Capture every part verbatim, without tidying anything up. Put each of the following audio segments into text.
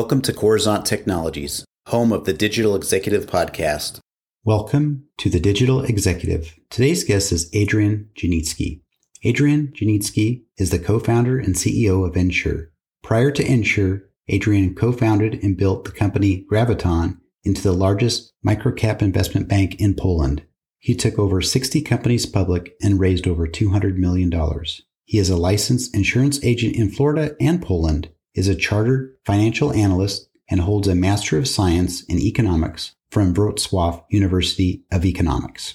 Welcome to Coruzant Technologies, home of the Digital Executive Podcast. Welcome to the Digital Executive. Today's guest is Adrian Dzielnicki. Adrian Dzielnicki is the co-founder and C E O of Nsure. Prior to Nsure, Adrian co-founded and built the company Graviton into the largest microcap investment bank in Poland. He took over sixty companies public and raised over two hundred million dollars. He is a licensed insurance agent in Florida and Poland, is a chartered financial analyst, and holds a Master of Science in Economics from Wrocław University of Economics.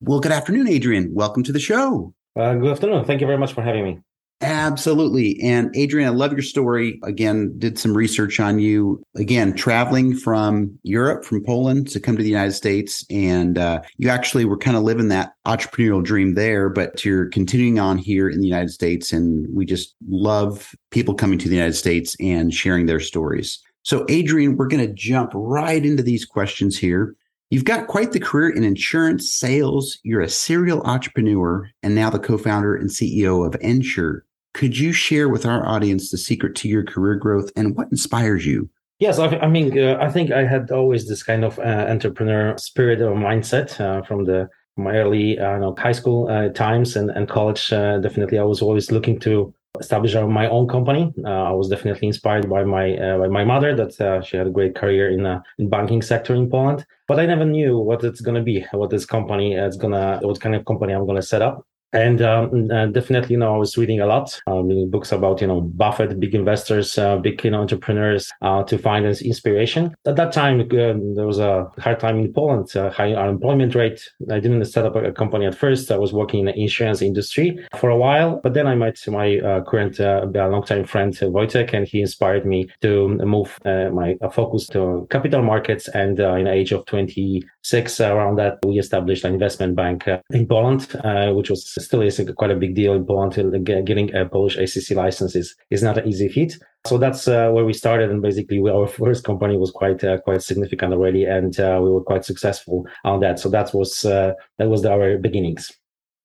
Well, good afternoon, Adrian. Welcome to the show. Uh, good afternoon. Thank you very much for having me. Absolutely. And Adrian, I love your story. Again, did some research on you. Again, traveling from Europe, from Poland to come to the United States. And uh, you actually were kind of living that entrepreneurial dream there, but you're continuing on here in the United States. And we just love people coming to the United States and sharing their stories. So Adrian, we're going to jump right into these questions here. You've got quite the career in insurance, sales, you're a serial entrepreneur, and now the co-founder and C E O of Nsure. Could you share with our audience the secret to your career growth and what inspires you? Yes, I, I mean, uh, I think I had always this kind of uh, entrepreneur spirit or mindset uh, from the my early uh, you know, high school uh, times and, and college. Uh, definitely, I was always looking to establish my own company. Uh, I was definitely inspired by my uh, by my mother that uh, she had a great career in uh, in banking sector in Poland. But I never knew what it's going to be, what this company is going to, what kind of company I'm going to set up. And um, uh, definitely, you know, I was reading a lot, um, reading books about, you know, Buffett, big investors, uh, big, you know, entrepreneurs uh, to find this inspiration. At that time, uh, there was a hard time in Poland, uh, high unemployment rate. I didn't set up a company at first. I was working in the insurance industry for a while, but then I met my uh, current uh, longtime friend, uh, Wojtek, and he inspired me to move uh, my focus to capital markets. And uh, in the age of twenty-six, around that, we established an investment bank uh, in Poland, uh, which was still is quite a big deal in Poland. Getting a Polish A C C license is, is not an easy feat. So that's uh, where we started. And basically, we, our first company was quite uh, quite significant already. And uh, we were quite successful on that. So that was uh, that was our beginnings.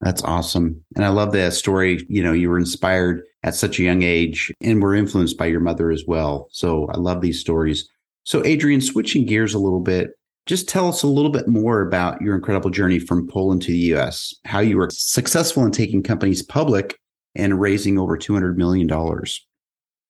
That's awesome. And I love that story. You know, you were inspired at such a young age and were influenced by your mother as well. So I love these stories. So Adrian, switching gears a little bit, just tell us a little bit more about your incredible journey from Poland to the U S, how you were successful in taking companies public and raising over two hundred million dollars.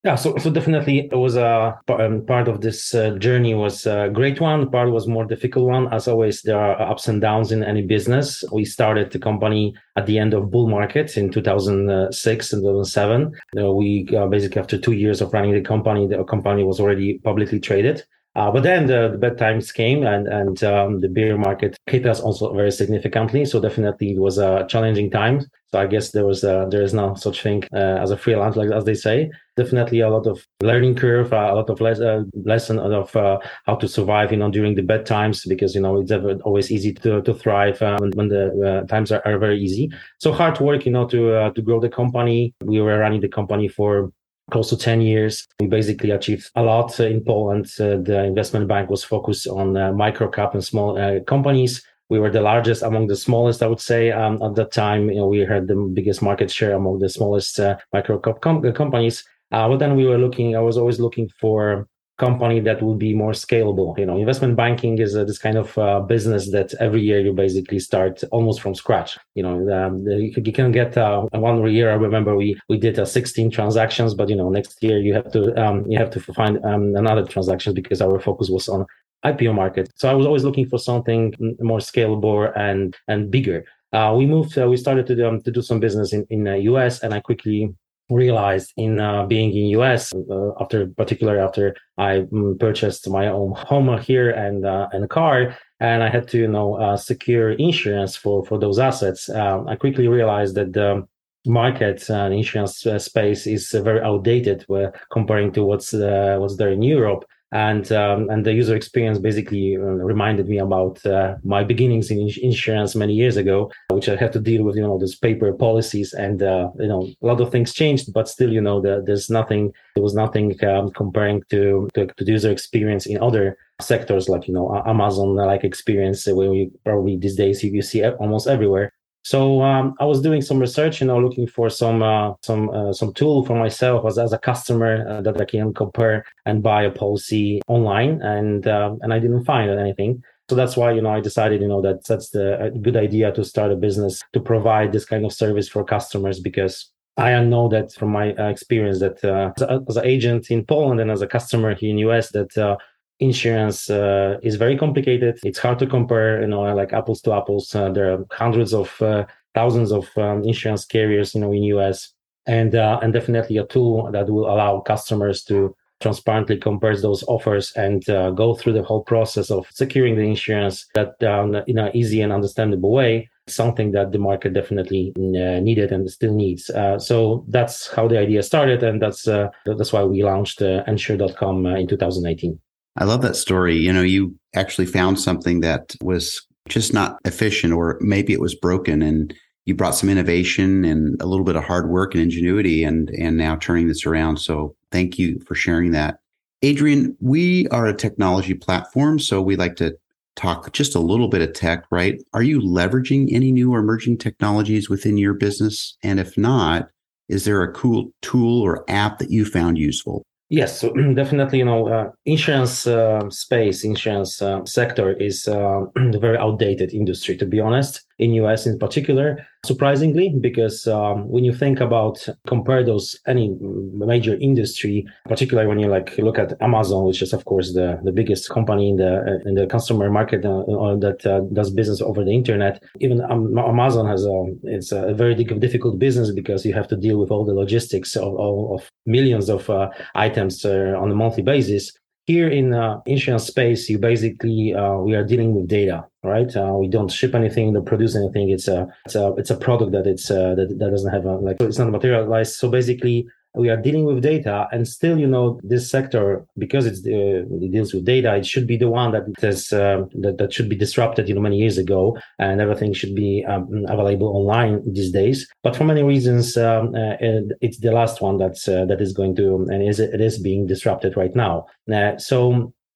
Yeah, so so definitely it was a um, part of this uh, journey was a great one. Part was more difficult one. As always, there are ups and downs in any business. We started the company at the end of bull market in two thousand six and two thousand seven. Uh, we uh, basically after two years of running the company, the company was already publicly traded. Uh, but then the, the bad times came and, and um, the beer market hit us also very significantly. So definitely it was a challenging time. So I guess there was a, there is no such thing uh, as a freelance, like as they say. Definitely a lot of learning curve, a lot of les- uh, lesson of uh, how to survive, you know, during the bad times, because, you know, it's always easy to, to thrive uh, when the uh, times are, are very easy. So hard work, you know, to uh, to grow the company. We were running the company for close to ten years. We basically achieved a lot in Poland. Uh, the investment bank was focused on uh, micro cap and small uh, companies. We were the largest among the smallest, I would say. Um, at that time, you know, we had the biggest market share among the smallest uh, micro cap com- companies. Uh, but then we were looking, I was always looking for company that would be more scalable. You know, investment banking is uh, this kind of uh, business that every year you basically start almost from scratch. You know, um, you can get uh, one year. I remember we we did uh, sixteen transactions, but you know, next year you have to um, you have to find um, another transaction because our focus was on I P O market. So I was always looking for something more scalable and and bigger. Uh, we moved. Uh, we started to do, um, to do some business in in the U S, and I quickly realized in uh, being in U S uh, after particularly after I um, purchased my own home here and uh, and a car, and I had to you know uh, secure insurance for for those assets. Uh, I quickly realized that the market and uh, insurance space is uh, very outdated where comparing to what's uh, what's there in Europe. And um, and the user experience basically uh, reminded me about uh, my beginnings in ins- insurance many years ago, which I had to deal with, you know, those paper policies and, uh, you know, a lot of things changed, but still, you know, the, there's nothing, there was nothing um, comparing to, to, to the user experience in other sectors like, you know, Amazon-like experience where you probably these days you, you see almost everywhere. So um, I was doing some research, you know, looking for some uh, some uh, some tool for myself as, as a customer uh, that I can compare and buy a policy online, and uh, and I didn't find anything. So that's why, you know, I decided, you know, that that's the a good idea to start a business to provide this kind of service for customers, because I know that from my experience that uh, as an agent in Poland and as a customer here in U S that uh, insurance uh, is very complicated. It's hard to compare, you know, like apples to apples. Uh, there are hundreds of uh, thousands of um, insurance carriers, you know, in U S, and uh, and definitely a tool that will allow customers to transparently compares those offers and uh, go through the whole process of securing the insurance that um, in an easy and understandable way, something that the market definitely uh, needed and still needs. Uh, so that's how the idea started. And that's uh, that's why we launched uh, Nsure dot com uh, in two thousand eighteen. I love that story. You know, you actually found something that was just not efficient, or maybe it was broken, and you brought some innovation and a little bit of hard work and ingenuity, and and now turning this around. So thank you for sharing that. Adrian, we are a technology platform, so we like to talk just a little bit of tech, right? Are you leveraging any new or emerging technologies within your business? And if not, is there a cool tool or app that you found useful? Yes, so definitely, you know, uh, insurance uh, space, insurance uh, sector is uh, a very outdated industry, to be honest, in U S in particular, surprisingly, because um, when you think about compare those any major industry, particularly when you like look at Amazon, which is, of course, the, the biggest company in the in the consumer market uh, that uh, does business over the Internet. Even um, Amazon has a, it's a very difficult business, because you have to deal with all the logistics of, all, of millions of uh, items Uh, on a monthly basis. Here in uh, insurance space, you basically uh, we are dealing with data, right? Uh, we don't ship anything, don't produce anything. It's a it's a it's a product that it's uh, that that doesn't have a, like, so it's not materialized. So basically, we are dealing with data, and still, you know, this sector, because it's uh, it deals with data, it should be the one that is uh, that that should be disrupted, you know, many years ago, and everything should be um, available online these days. But for many reasons, um, uh, it's the last one that's uh, that is going to and is it is being disrupted right now. Uh, so.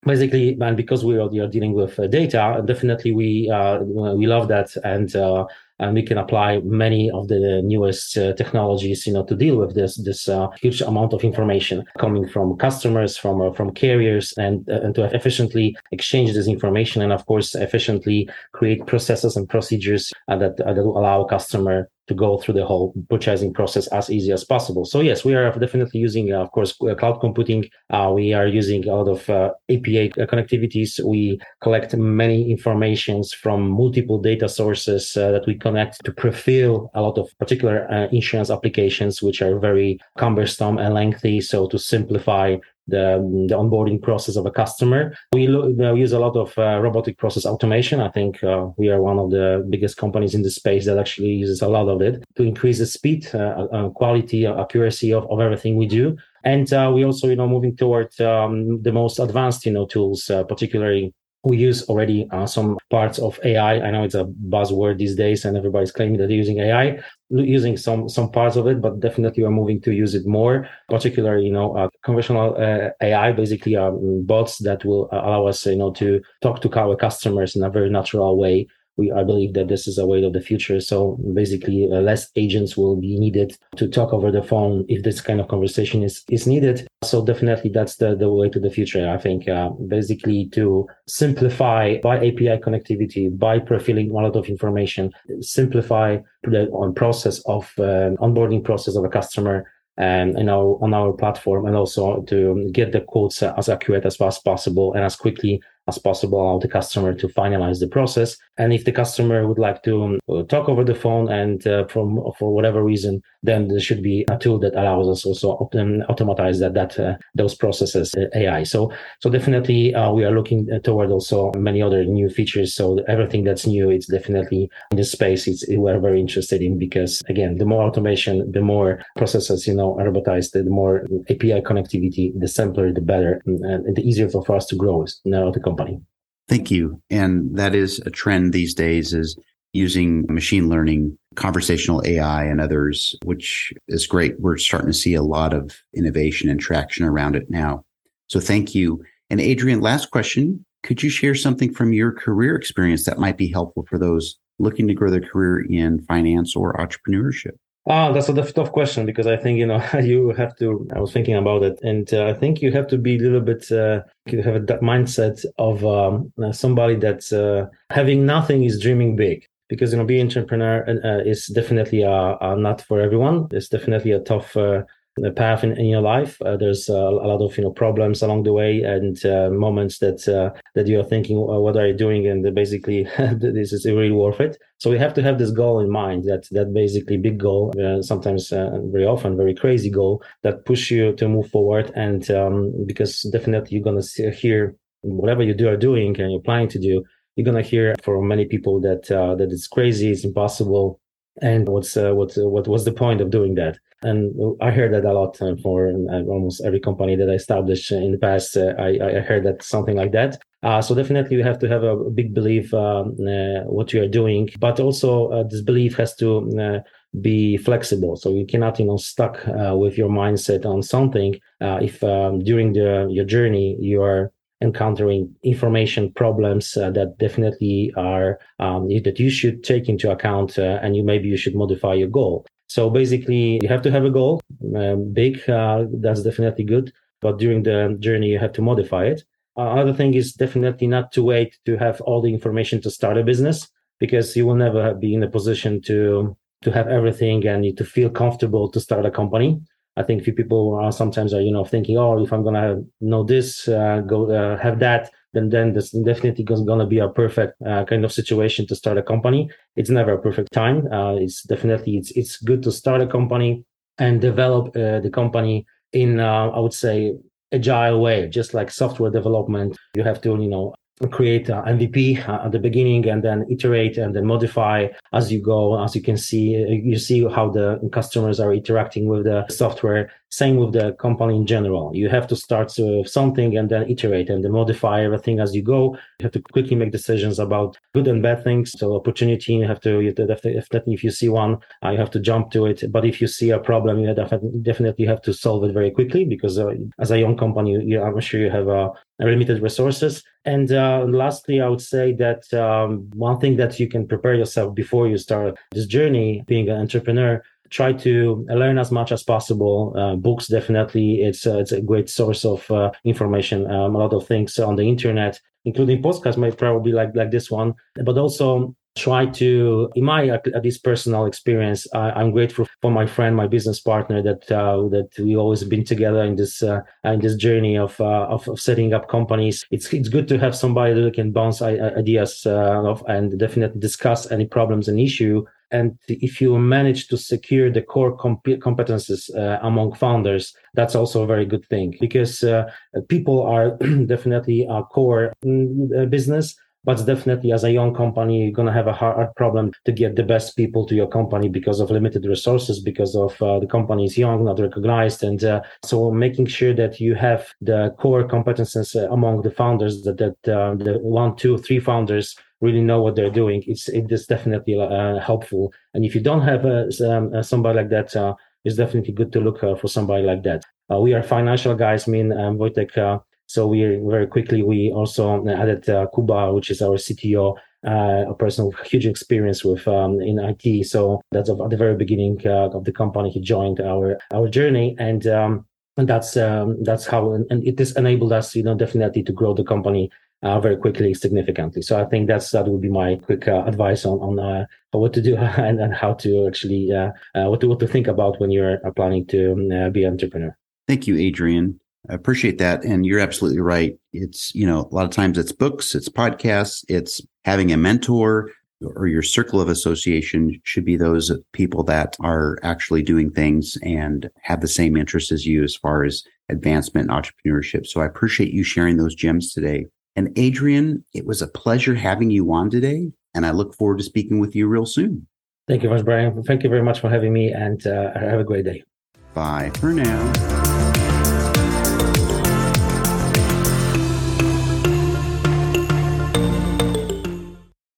Basically, and because we are, we are dealing with uh, data, definitely we uh, we love that, and uh, and we can apply many of the newest uh, technologies, you know, to deal with this this uh, huge amount of information coming from customers, from uh, from carriers, and uh, and to efficiently exchange this information, and of course efficiently create processes and procedures uh, that uh, that will allow a customer to go through the whole purchasing process as easy as possible. So yes, we are definitely using, uh, of course, cloud computing. Uh, we are using a lot of uh, A P I connectivities. We collect many informations from multiple data sources uh, that we connect to prefill a lot of particular uh, insurance applications, which are very cumbersome and lengthy. So to simplify The, the onboarding process of a customer. We lo- use a lot of uh, robotic process automation. I think uh, we are one of the biggest companies in the space that actually uses a lot of it to increase the speed, uh, uh, quality, uh, accuracy of, of everything we do. And uh, we also, you know, moving toward um, the most advanced, you know, tools, uh, particularly. We use already uh, some parts of A I. I know it's a buzzword these days, and everybody's claiming that they're using A I, using some some parts of it, but definitely we're moving to use it more. Particularly, you know, uh, conventional uh, A I, basically are bots that will allow us, you know, to talk to our customers in a very natural way. We, I believe that this is a way of the future. So basically, uh, less agents will be needed to talk over the phone if this kind of conversation is, is needed. So definitely, that's the, the way to the future, I think. Uh, basically, to simplify by A P I connectivity, by pre-filling a lot of information, simplify the on process of uh, onboarding process of a customer, and you know, on our platform, and also to get the quotes as accurate as possible and as quickly as possible, allow the customer to finalize the process. And if the customer would like to um, talk over the phone and uh, from for whatever reason, then there should be a tool that allows us also op- automatize that that uh, those processes, uh, A I. So so definitely uh, we are looking toward also many other new features. So everything that's new, it's definitely in this space. It's we're very interested in, because again, the more automation, the more processes, you know, robotized, the more A P I connectivity, the simpler, the better, and the easier for us to grow as you know, the company. Thank you. And that is a trend these days, is using machine learning, conversational A I, and others, which is great. We're starting to see a lot of innovation and traction around it now. So thank you. And Adrian, last question. Could you share something from your career experience that might be helpful for those looking to grow their career in finance or entrepreneurship? Oh, that's a tough question, because I think, you know, you have to, I was thinking about it, and uh, I think you have to be a little bit, uh, you have a mindset of um, somebody that's uh, having nothing is dreaming big. Because, you know, being an entrepreneur uh, is definitely uh, uh, not for everyone. It's definitely a tough uh, path in, in your life. Uh, there's uh, a lot of, you know, problems along the way, and uh, moments that uh, that you're thinking, oh, what are you doing? And basically, this is really worth it. So we have to have this goal in mind, that that basically big goal, uh, sometimes uh, very often, very crazy goal that push you to move forward. And um, because definitely you're going to hear whatever you do are doing and you're planning to do, you're gonna hear from many people that uh, that it's crazy, it's impossible, and what's uh, what what was the point of doing that? And I heard that a lot for almost every company that I established in the past. Uh, I, I heard that something like that. Uh, so definitely you have to have a big belief um, uh, what you are doing, but also uh, this belief has to uh, be flexible. So you cannot, you know, stuck uh, with your mindset on something. Uh, if um, during the your journey you are encountering information problems uh, that definitely are um, that you should take into account, uh, and you maybe you should modify your goal. So basically, you have to have a goal, uh, big. Uh, that's definitely good, but during the journey, you have to modify it. Uh, another thing is definitely not to wait to have all the information to start a business, because you will never be in a position to to have everything and to feel comfortable to start a company. I think few people are sometimes are, you know, thinking, oh, if I'm going to know this, uh, go uh, have that, then then this definitely is going to be a perfect uh, kind of situation to start a company. It's never a perfect time. Uh, it's definitely, it's it's good to start a company and develop uh, the company in, uh, I would say, agile way, just like software development. You have to, you know, create an M V P at the beginning and then iterate and then modify as you go. As you can see, you see how the customers are interacting with the software. Same with the company in general. You have to start with something and then iterate and then modify everything as you go. You have to quickly make decisions about good and bad things. So opportunity, you have to, you have to definitely, if you see one, you have to jump to it. But if you see a problem, you definitely have to solve it very quickly, because uh, as a young company, you, I'm sure you have uh, limited resources. And uh, lastly, I would say that um, one thing that you can prepare yourself before you start this journey, being an entrepreneur, try to learn as much as possible. Uh, books, definitely, it's uh, it's a great source of uh, information. Um, a lot of things on the internet, including podcasts, might probably like like this one, but also try to, in my at least personal experience, I, I'm grateful for my friend, my business partner, that uh, that we always been together in this uh, in this journey of, uh, of of setting up companies. It's it's good to have somebody that can bounce ideas uh, off and definitely discuss any problems and issue. And if you manage to secure the core comp- competences uh, among founders, that's also a very good thing, because uh, people are definitely a core business. But definitely, as a young company, you're going to have a hard problem to get the best people to your company because of limited resources, because of uh, the company is young, not recognized. And uh, so making sure that you have the core competences among the founders, that, that uh, the one, two, three founders really know what they're doing, it's, it is definitely uh, helpful. And if you don't have uh, um, somebody like that, uh, it's definitely good to look uh, for somebody like that. Uh, we are financial guys, me and um, Wojtek. Uh, So we very quickly, we also added uh, Kuba, which is our C T O, uh, a person with huge experience with um, in I T. So that's at the very beginning uh, of the company. He joined our our journey, and um, and that's um, that's how, and it has enabled us, you know, definitely to grow the company uh, very quickly, significantly. So I think that's that would be my quick uh, advice on on uh, what to do and, and how to actually uh, uh, what to what to think about when you're planning to uh, be an entrepreneur. Thank you, Adrian. I appreciate that. And you're absolutely right. It's, you know, a lot of times it's books, it's podcasts, it's having a mentor, or your circle of association should be those people that are actually doing things and have the same interests as you as far as advancement and entrepreneurship. So I appreciate you sharing those gems today. And Adrian, it was a pleasure having you on today. And I look forward to speaking with you real soon. Thank you very much, Brian. Thank you very much for having me, and uh, have a great day. Bye for now.